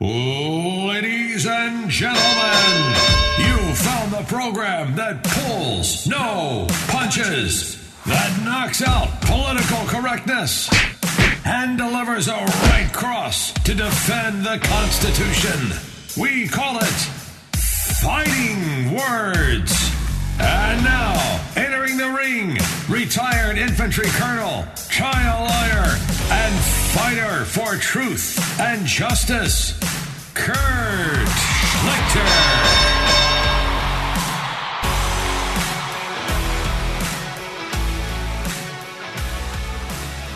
Ladies and gentlemen, you found the program that pulls no punches, that knocks out political correctness, and delivers a right cross to defend the Constitution. We call it Fighting Words. And now, entering the ring, retired infantry colonel, trial lawyer, and fighter for truth and justice, Kurt Schlichter.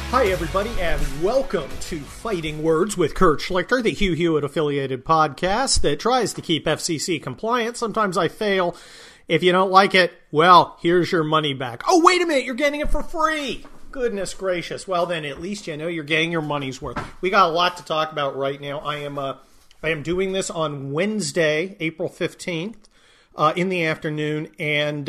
Hi, everybody, and welcome to Fighting Words with Kurt Schlichter, the Hugh Hewitt-affiliated podcast that tries to keep FCC compliant. Sometimes I fail. If you don't like it, well, here's your money back. Oh, wait a minute, you're getting it for free. Goodness gracious. Well, then at least you know you're getting your money's worth. We got a lot to talk about right now. I am doing this on Wednesday, April 15th, in the afternoon, and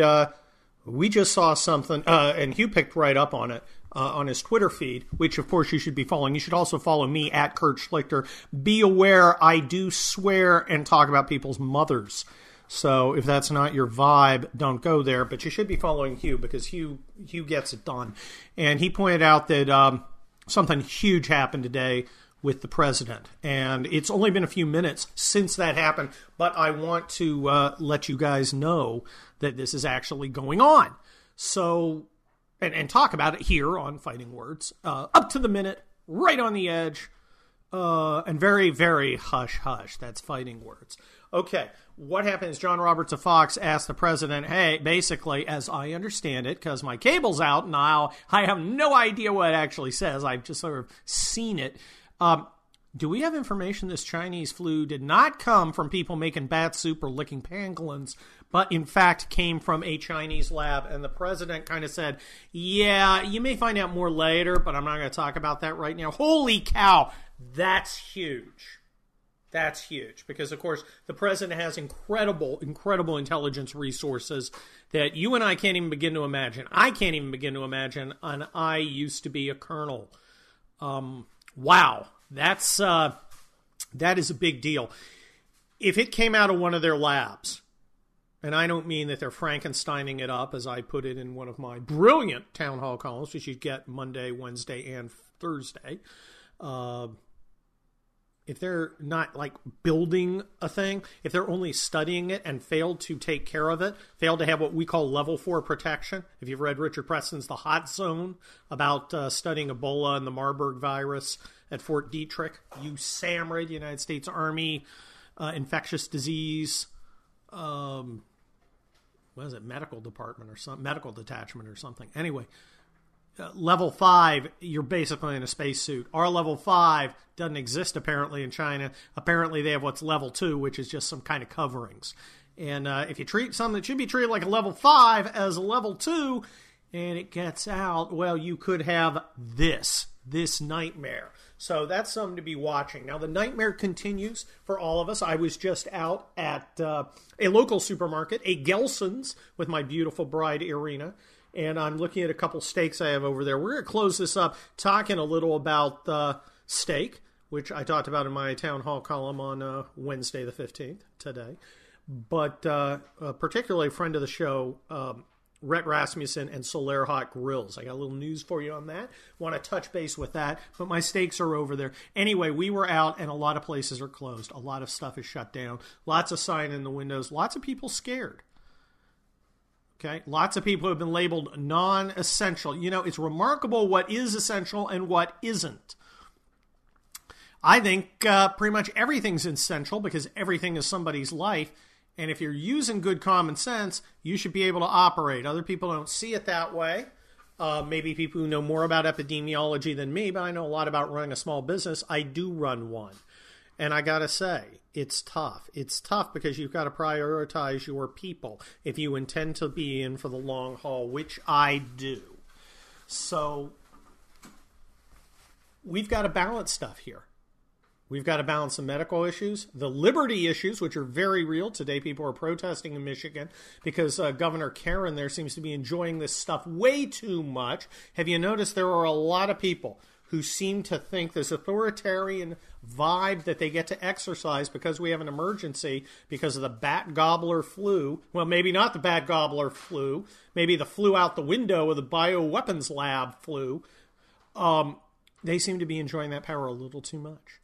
we just saw something, and Hugh picked right up on it. On his Twitter feed, which, of course, you should be following. You should also follow me, at Kurt Schlichter. Be aware, I do swear and talk about people's mothers. So if that's not your vibe, don't go there. But you should be following Hugh, because Hugh gets it done. And he pointed out that something huge happened today with the president. And it's only been a few minutes since that happened, but I want to let you guys know that this is actually going on. So... And talk about it here on Fighting Words, up to the minute, right on the edge, and very, very hush-hush. That's Fighting Words. Okay, what happened is John Roberts of Fox asked the president, hey, basically, as I understand it, because my cable's out now, I have no idea what it actually says. I've just sort of seen it. Do we have information this Chinese flu did not come from people making bat soup or licking pangolins, but in fact came from a Chinese lab? And the president kind of said, yeah, you may find out more later, but I'm not going to talk about that right now. Holy cow, that's huge. That's huge because, of course, the president has incredible, incredible intelligence resources that you and I can't even begin to imagine. I can't even begin to imagine, and I used to be a colonel. Wow. That is a big deal. If it came out of one of their labs, and I don't mean that they're Frankensteining it up, as I put it in one of my brilliant town hall columns, which you'd get Monday, Wednesday, and Thursday. If they're not, like, building a thing, if they're only studying it and failed to take care of it, failed to have what we call level 4 protection. If you've read Richard Preston's The Hot Zone about studying Ebola and the Marburg virus at Fort Detrick, USAMRIID, United States Army, infectious disease, medical department or something, medical detachment or something. Anyway. Level 5, you're basically in a spacesuit. Our level 5 doesn't exist, apparently, in China. Apparently, they have what's level 2, which is just some kind of coverings. And if you treat something that should be treated like a level 5 as a level 2, and it gets out, well, you could have this nightmare. So that's something to be watching. Now, the nightmare continues for all of us. I was just out at a local supermarket, a Gelson's, with my beautiful bride, Irina. And I'm looking at a couple steaks I have over there. We're going to close this up talking a little about steak, which I talked about in my town hall column on Wednesday the 15th, today. But particularly a friend of the show, Rhett Rasmussen and Solaire Hot Grills. I got a little news for you on that. Want to touch base with that, but my steaks are over there. Anyway, we were out, and a lot of places are closed. A lot of stuff is shut down. Lots of sign in the windows. Lots of people scared. Okay, lots of people have been labeled non-essential. You know, it's remarkable what is essential and what isn't. I think pretty much everything's essential because everything is somebody's life. And if you're using good common sense, you should be able to operate. Other people don't see it that way. Maybe people who know more about epidemiology than me, but I know a lot about running a small business. I do run one. And I got to say, it's tough. It's tough because you've got to prioritize your people if you intend to be in for the long haul, which I do. So we've got to balance stuff here. We've got to balance the medical issues, the liberty issues, which are very real. Today, people are protesting in Michigan because Governor Karen there seems to be enjoying this stuff way too much. Have you noticed there are a lot of people who seem to think this authoritarian vibe that they get to exercise because we have an emergency because of the bat gobbler flu. Well, maybe not the bat gobbler flu. Maybe the flu out the window or the bioweapons lab flu. They seem to be enjoying that power a little too much.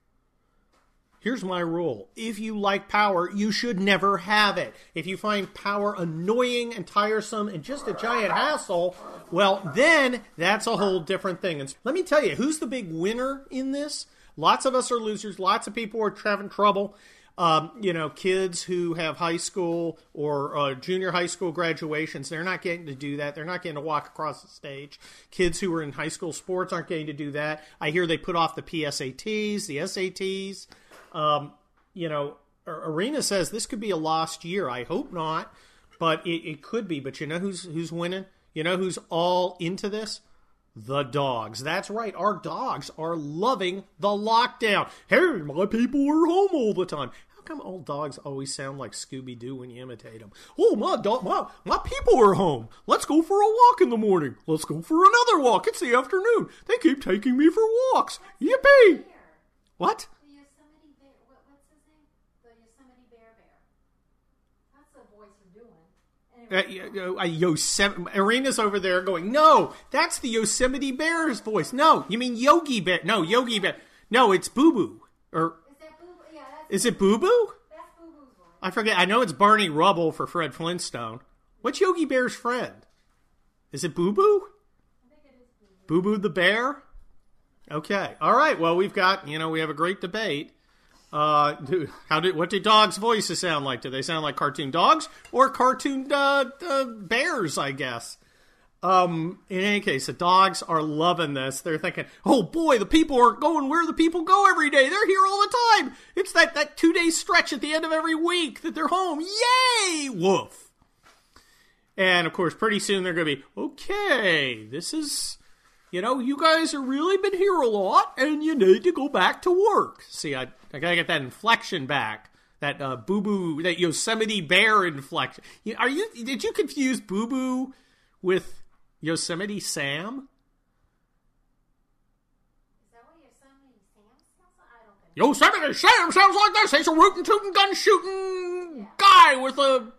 Here's my rule. If you like power, you should never have it. If you find power annoying and tiresome and just a giant hassle, well, then that's a whole different thing. And let me tell you, who's the big winner in this? Lots of us are losers. Lots of people are having trouble. Kids who have high school or junior high school graduations, they're not getting to do that. They're not getting to walk across the stage. Kids who are in high school sports aren't getting to do that. I hear they put off the PSATs, the SATs. Irina says this could be a lost year. I hope not, but it could be. But you know who's winning? You know who's all into this? The dogs. That's right. Our dogs are loving the lockdown. Hey, my people are home all the time. How come old dogs always sound like Scooby-Doo when you imitate them? Oh, my people are home. Let's go for a walk in the morning. Let's go for another walk. It's the afternoon. They keep taking me for walks. Yippee! What? Irina's over there going, no, that's the Yosemite Bear's voice. No, you mean Yogi Bear. No, Yogi Bear. No, it's Boo Boo. Or is it Boo Boo? That's Boo Boo's voice. I forget. I know it's Barney Rubble for Fred Flintstone. What's Yogi Bear's friend? Is it Boo Boo? I think it is Boo Boo. Boo Boo the bear? Okay. All right. Well, we've got, we have a great debate. What do dogs' voices sound like? Do they sound like cartoon dogs or cartoon bears, I guess? In any case, the dogs are loving this. They're thinking, oh boy, the people are going where the people go every day. They're here all the time. It's that 2-day stretch at the end of every week that they're home. Yay! Woof. And of course, pretty soon they're going to be, okay, this is... you guys have really been here a lot, and you need to go back to work. See, I got to get that inflection back, that boo-boo, that Yosemite Bear inflection. Did you confuse boo-boo with Yosemite Sam? Is that what Yosemite Sam sounds like? I don't know. Yosemite Sam sounds like this. He's a rootin' tootin' gun-shooting guy with a...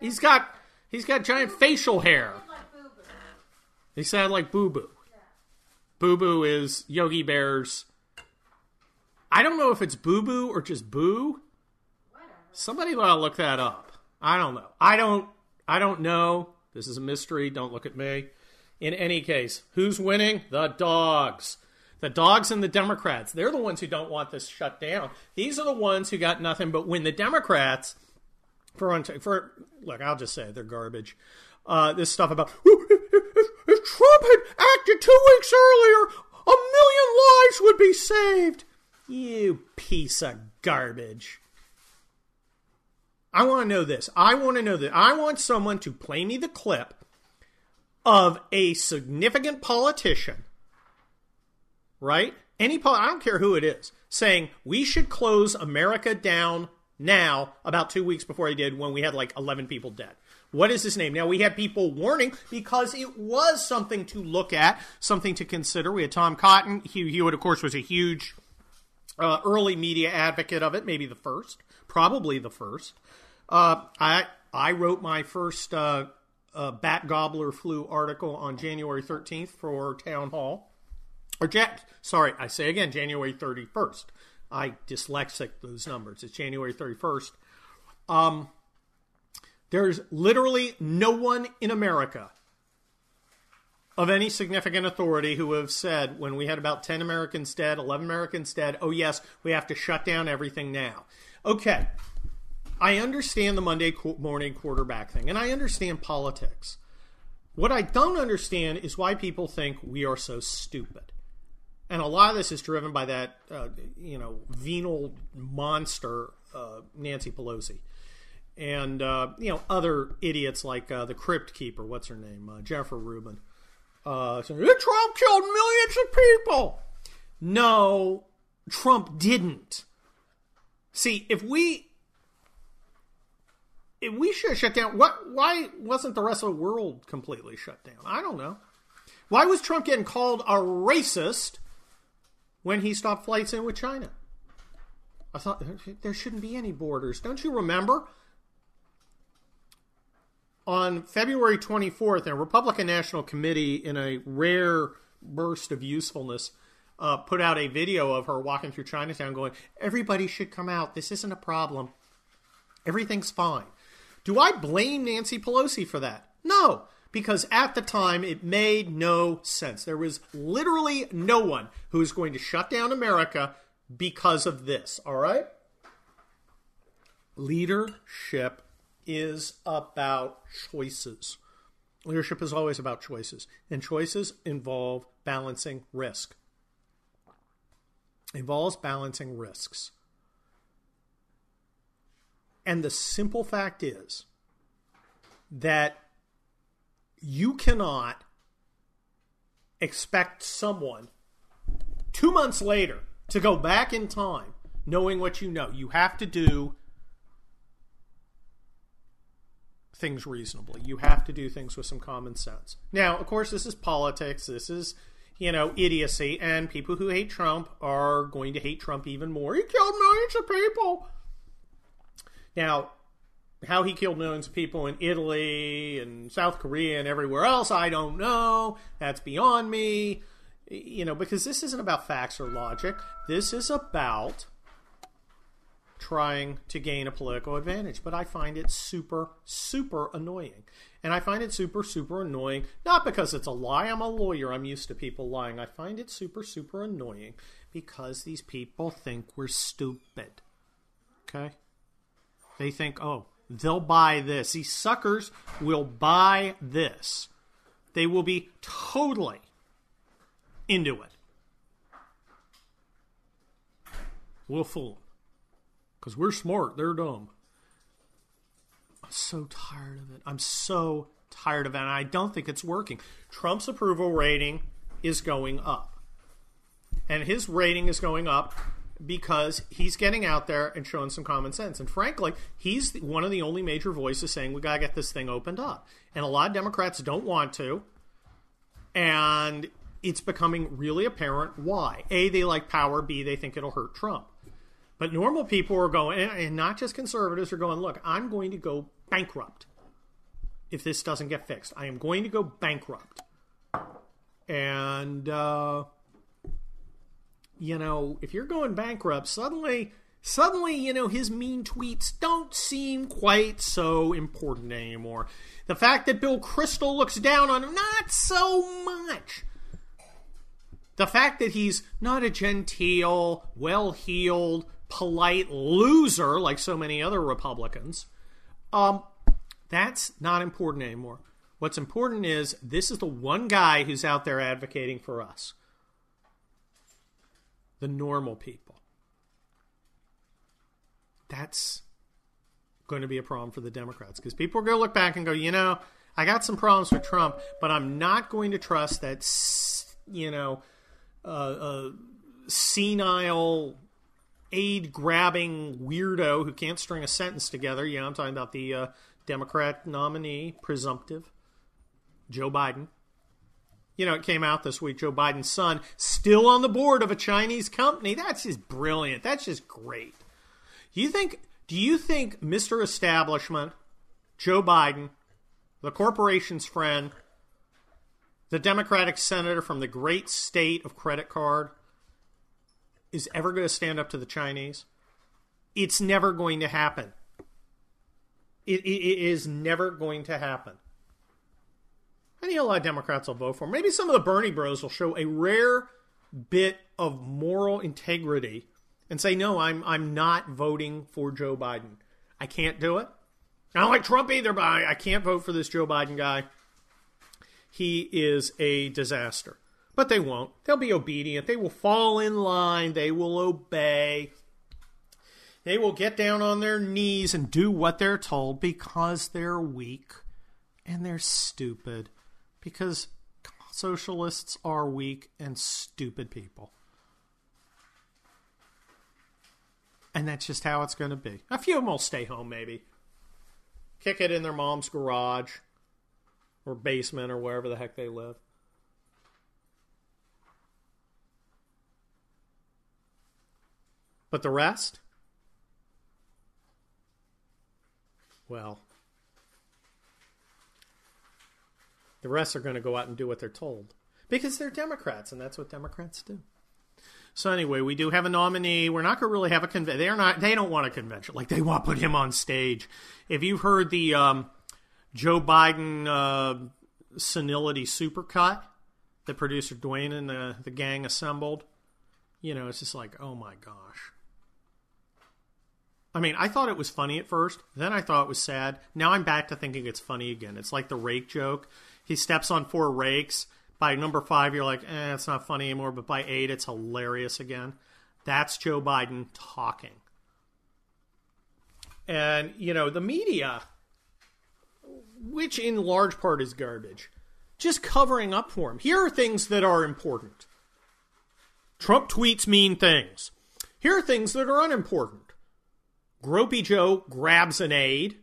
He's got giant facial hair. He sounded like boo-boo. Boo Boo is Yogi Bear's. I don't know if it's Boo Boo or just Boo. Whatever. Somebody ought to look that up. I don't know. I don't know. This is a mystery. Don't look at me. In any case, who's winning? The dogs. The dogs and the Democrats. They're the ones who don't want this shut down. These are the ones who got nothing. But when the Democrats, look, I'll just say it, they're garbage. This stuff about. If Trump had acted 2 weeks earlier, 1 million lives would be saved. You piece of garbage. I want to know this. I want someone to play me the clip of a significant politician, right? I don't care who it is, saying we should close America down now about 2 weeks before he did when we had like 11 people dead. What is his name? Now, we had people warning because it was something to look at, something to consider. We had Tom Cotton. Hugh Hewitt, of course, was a huge early media advocate of it, probably the first. I wrote my first Bat Gobbler Flu article on January 13th for Town Hall. January 31st. I dyslexic those numbers. It's January 31st. There's literally no one in America of any significant authority who have said when we had about 10 Americans dead, 11 Americans dead, oh yes, we have to shut down everything now. Okay, I understand the Monday morning quarterback thing, and I understand politics. What I don't understand is why people think we are so stupid. And a lot of this is driven by that, venal monster, Nancy Pelosi. And, other idiots like the Crypt Keeper, what's her name, Jennifer Rubin. Saying, Trump killed millions of people. No, Trump didn't. See, if we should have shut down, why wasn't the rest of the world completely shut down? I don't know. Why was Trump getting called a racist when he stopped flights in with China. I thought there shouldn't be any borders. Don't you remember? On February 24th, a Republican National Committee, in a rare burst of usefulness, put out a video of her walking through Chinatown going, everybody should come out. This isn't a problem. Everything's fine. Do I blame Nancy Pelosi for that? No, because at the time it made no sense. There was literally no one who was going to shut down America because of this, all right? Leadership is about choices. Leadership is always about choices, and choices involve balancing risk. It involves balancing risks. And the simple fact is that you cannot expect someone 2 months later to go back in time knowing what you know. You have to do things reasonably. You have to do things with some common sense. Now, of course, this is politics. This is, idiocy. And people who hate Trump are going to hate Trump even more. He killed millions of people. Now, how he killed millions of people in Italy and South Korea and everywhere else, I don't know. That's beyond me. Because this isn't about facts or logic. This is about trying to gain a political advantage. But I find it super, super annoying. And I find it super, super annoying, not because it's a lie. I'm a lawyer. I'm used to people lying. I find it super, super annoying because these people think we're stupid. Okay? They think, oh, they'll buy this. These suckers will buy this. They will be totally into it. We'll fool them. Because we're smart. They're dumb. I'm so tired of it. And I don't think it's working. Trump's approval rating is going up. And his rating is going up because he's getting out there and showing some common sense. And frankly, he's one of the only major voices saying, we got to get this thing opened up. And a lot of Democrats don't want to. And it's becoming really apparent why. A, they like power. B, they think it'll hurt Trump. But normal people are going, and not just conservatives, are going, look, I'm going to go bankrupt if this doesn't get fixed. I am going to go bankrupt. And if you're going bankrupt, suddenly, his mean tweets don't seem quite so important anymore. The fact that Bill Kristol looks down on him, not so much. The fact that he's not a genteel, well-heeled, polite loser like so many other Republicans, that's not important anymore. What's important is this is the one guy who's out there advocating for us. The normal people. That's going to be a problem for the Democrats because people are going to look back and go, I got some problems with Trump, but I'm not going to trust that, senile, aid-grabbing weirdo who can't string a sentence together. I'm talking about the Democrat nominee, presumptive, Joe Biden. It came out this week, Joe Biden's son, still on the board of a Chinese company. That's just brilliant. That's just great. Do you think Mr. Establishment, Joe Biden, the corporation's friend, the Democratic senator from the great state of credit card, is ever going to stand up to the Chinese? It's never going to happen. It is never going to happen. I think a lot of Democrats will vote for him. Maybe some of the Bernie bros will show a rare bit of moral integrity and say, no, I'm not voting for Joe Biden. I can't do it. I don't like Trump either, but I can't vote for this Joe Biden guy. He is a disaster. But they won't. They'll be obedient. They will fall in line. They will obey. They will get down on their knees and do what they're told because they're weak and they're stupid. Because socialists are weak and stupid people. And that's just how it's going to be. A few of them will stay home, maybe. Kick it in their mom's garage or basement or wherever the heck they live. But the rest? Well, the rest are going to go out and do what they're told because they're Democrats, and that's what Democrats do. So anyway, we do have a nominee. We're not going to really have a convention. They don't want a convention. Like, they want to put him on stage. If you've heard the Joe Biden senility supercut that producer Dwayne and the gang assembled, you know, it's just like, oh my gosh. I mean, I thought it was funny at first. Then I thought it was sad. Now I'm back to thinking it's funny again. It's like the rake joke. He steps on 4 rakes. By number 5, you're like, eh, it's not funny anymore. But by 8, it's hilarious again. That's Joe Biden talking. And, you know, the media, which in large part is garbage, just covering up for him. Here are things that are important. Trump tweets mean things. Here are things that are unimportant. Gropey Joe grabs an aide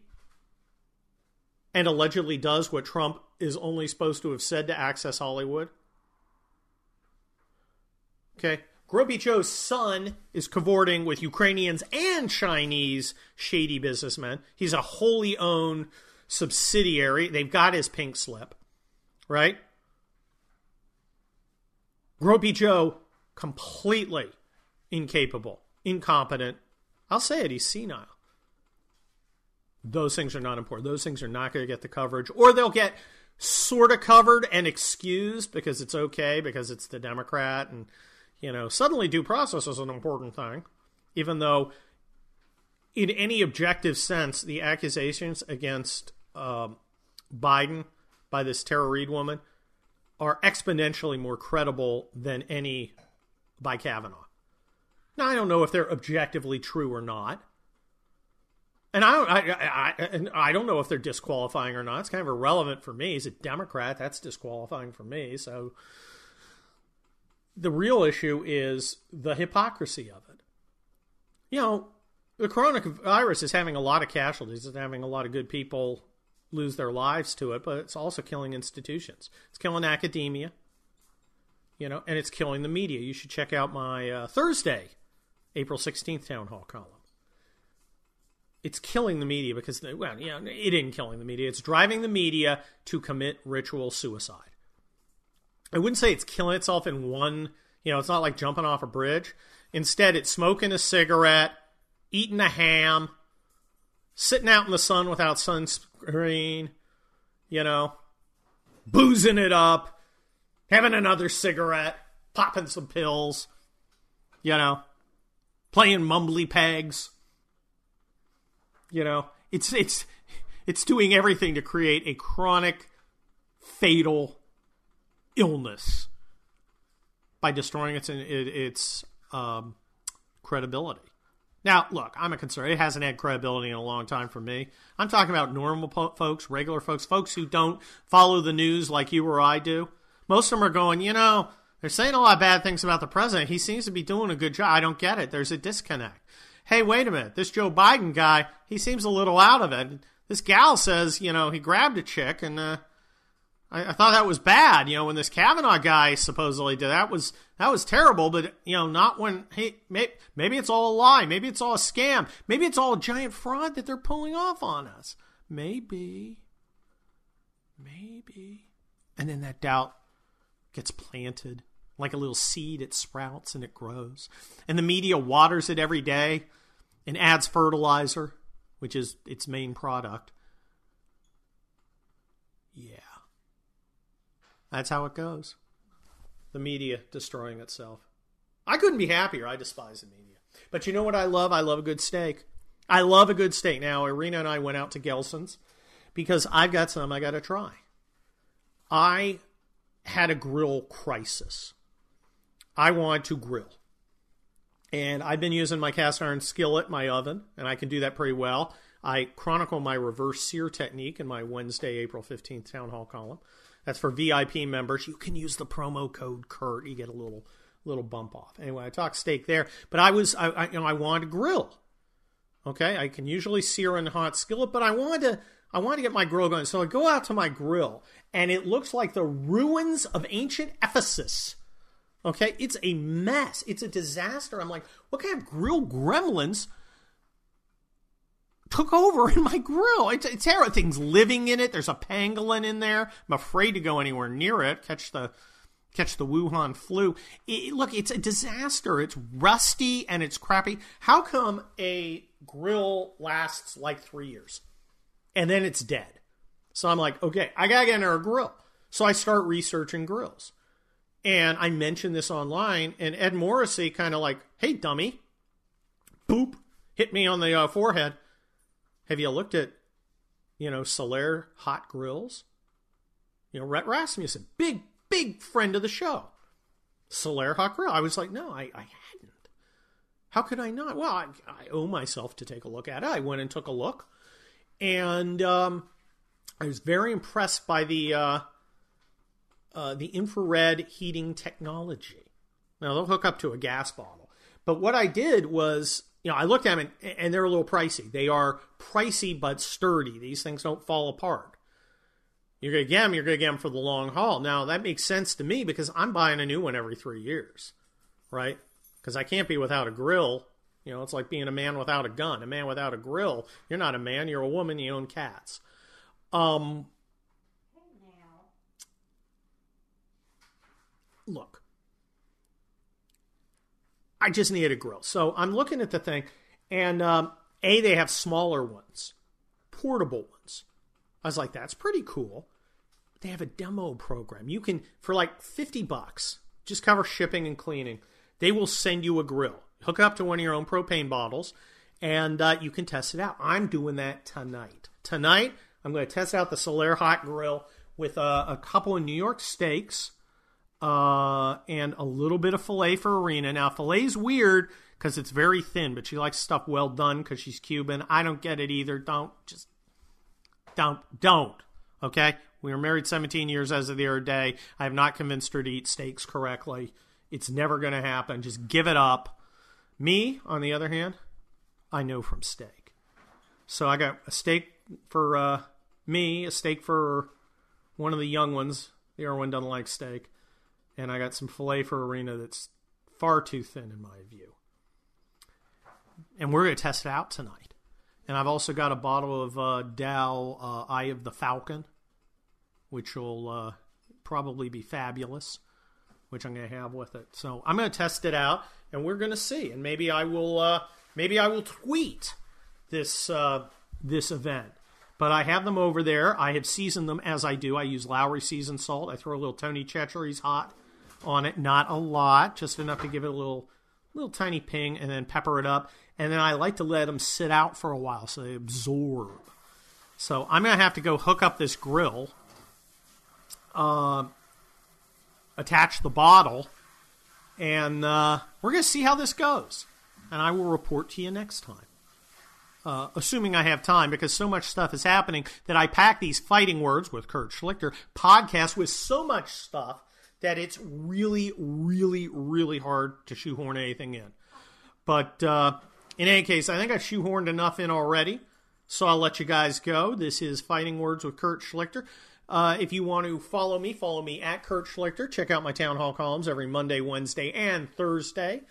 and allegedly does what Trump is only supposed to have said to Access Hollywood. Okay. Gropey Joe's son is cavorting with Ukrainians and Chinese shady businessmen. He's a wholly owned subsidiary. They've got his pink slip, right? Gropey Joe, completely incapable, incompetent. I'll say it, he's senile. Those things are not important. Those things are not going to get the coverage. Or they'll get sort of covered and excused because it's okay, because it's the Democrat. And, you know, suddenly due process is an important thing, even though in any objective sense, the accusations against Biden by this Tara Reade woman are exponentially more credible than any by Kavanaugh. Now, I don't know if they're objectively true or not. And I don't know if they're disqualifying or not. It's kind of irrelevant for me. He's a Democrat. That's disqualifying for me. So the real issue is the hypocrisy of it. You know, the coronavirus is having a lot of casualties. It's having a lot of good people lose their lives to it, but it's also killing institutions. It's killing academia, you know, and it's killing the media. You should check out my Thursday April 16th town hall column. It's killing the media because, well, you know, it isn't killing the media. It's driving the media to commit ritual suicide. I wouldn't say it's killing itself in one, you know, it's not like jumping off a bridge. Instead, it's smoking a cigarette, eating a ham, sitting out in the sun without sunscreen, you know, boozing it up, having another cigarette, popping some pills, you know. Playing mumbly pegs, you know, it's doing everything to create a chronic, fatal illness by destroying its credibility. Now, look, I'm a conservative. It hasn't had credibility in a long time for me. I'm talking about normal folks, regular folks, folks who don't follow the news like you or I do. Most of them are going, you know, they're saying a lot of bad things about the president. He seems to be doing a good job. I don't get it. There's a disconnect. Hey, wait a minute. This Joe Biden guy, he seems a little out of it. This gal says, you know, he grabbed a chick, and I thought that was bad. You know, when this Kavanaugh guy supposedly did, that was terrible, but, you know, not when he maybe it's all a lie. Maybe it's all a scam. Maybe it's all a giant fraud that they're pulling off on us. Maybe. And then that doubt gets planted. Like a little seed, it sprouts and it grows. And the media waters it every day and adds fertilizer, which is its main product. Yeah. That's how it goes. The media destroying itself. I couldn't be happier. I despise the media. But you know what I love? I love a good steak. I love a good steak. Now, Irina and I went out to Gelson's because I've got some I got to try. I had a grill crisis. I want to grill. And I've been using my cast iron skillet, my oven, and I can do that pretty well. I chronicle my reverse sear technique in my Wednesday, April 15th town hall column. That's for VIP members. You can use the promo code Kurt. You get a little bump off. Anyway, I talk steak there, but I wanted to grill. Okay, I can usually sear in a hot skillet, but I wanted to get my grill going. So I go out to my grill, and it looks like the ruins of ancient Ephesus. Okay, it's a mess. It's a disaster. I'm like, what kind of grill gremlins took over in my grill? It's terrible. Things living in it. There's a pangolin in there. I'm afraid to go anywhere near it. Catch the Wuhan flu. Look, it's a disaster. It's rusty and it's crappy. How come a grill lasts like 3 years and then it's dead? So I'm like, okay, I gotta get into a grill. So I start researching grills. And I mentioned this online, and Ed Morrissey kind of like, hey, dummy, boop, hit me on the forehead. Have you looked at, Solaire Hot Grills? Rhett Rasmussen, big friend of the show. Solaire Hot Grill. I was like, no, I hadn't. How could I not? Well, I owe myself to take a look at it. I went and took a look, and I was very impressed by the infrared heating technology. Now, they'll hook up to a gas bottle. But what I did was, I looked at them, and they're a little pricey. They are pricey but sturdy. These things don't fall apart. You're going to get them for the long haul. Now, that makes sense to me because I'm buying a new one every 3 years, right? Because I can't be without a grill. It's like being a man without a gun. A man without a grill, you're not a man. You're a woman. You own cats. Look, I just needed a grill. So I'm looking at the thing, and they have smaller ones, portable ones. I was like, that's pretty cool. They have a demo program. You can, for like $50, just cover shipping and cleaning, they will send you a grill. Hook it up to one of your own propane bottles, and you can test it out. I'm doing that tonight. Tonight, I'm going to test out the Solaire Hot Grill with a couple of New York steaks. And a little bit of filet for Irina. Now, filet's weird because it's very thin, but she likes stuff well done because she's Cuban. I don't get it either. Don't. Okay? We were married 17 years as of the other day. I have not convinced her to eat steaks correctly. It's never going to happen. Just give it up. Me, on the other hand, I know from steak. So I got a steak for me, a steak for one of the young ones. The other one doesn't like steak. And I got some filet for Irina that's far too thin in my view. And we're going to test it out tonight. And I've also got a bottle of Dow Eye of the Falcon, which will probably be fabulous, which I'm going to have with it. So I'm going to test it out, and we're going to see. And maybe I will tweet this this event. But I have them over there. I have seasoned them as I do. I use Lowry seasoned salt. I throw a little Tony Chachere's hot on it, not a lot, just enough to give it a little tiny ping, and then pepper it up. And then I like to let them sit out for a while so they absorb. So I'm going to have to go hook up this grill, attach the bottle, and we're going to see how this goes. And I will report to you next time. Assuming I have time, because so much stuff is happening that I pack these Fighting Words with Kurt Schlichter podcast with so much stuff that it's really, really, really hard to shoehorn anything in. But in any case, I think I've shoehorned enough in already, so I'll let you guys go. This is Fighting Words with Kurt Schlichter. If you want to follow me at Kurt Schlichter. Check out my town hall columns every Monday, Wednesday, and Thursday.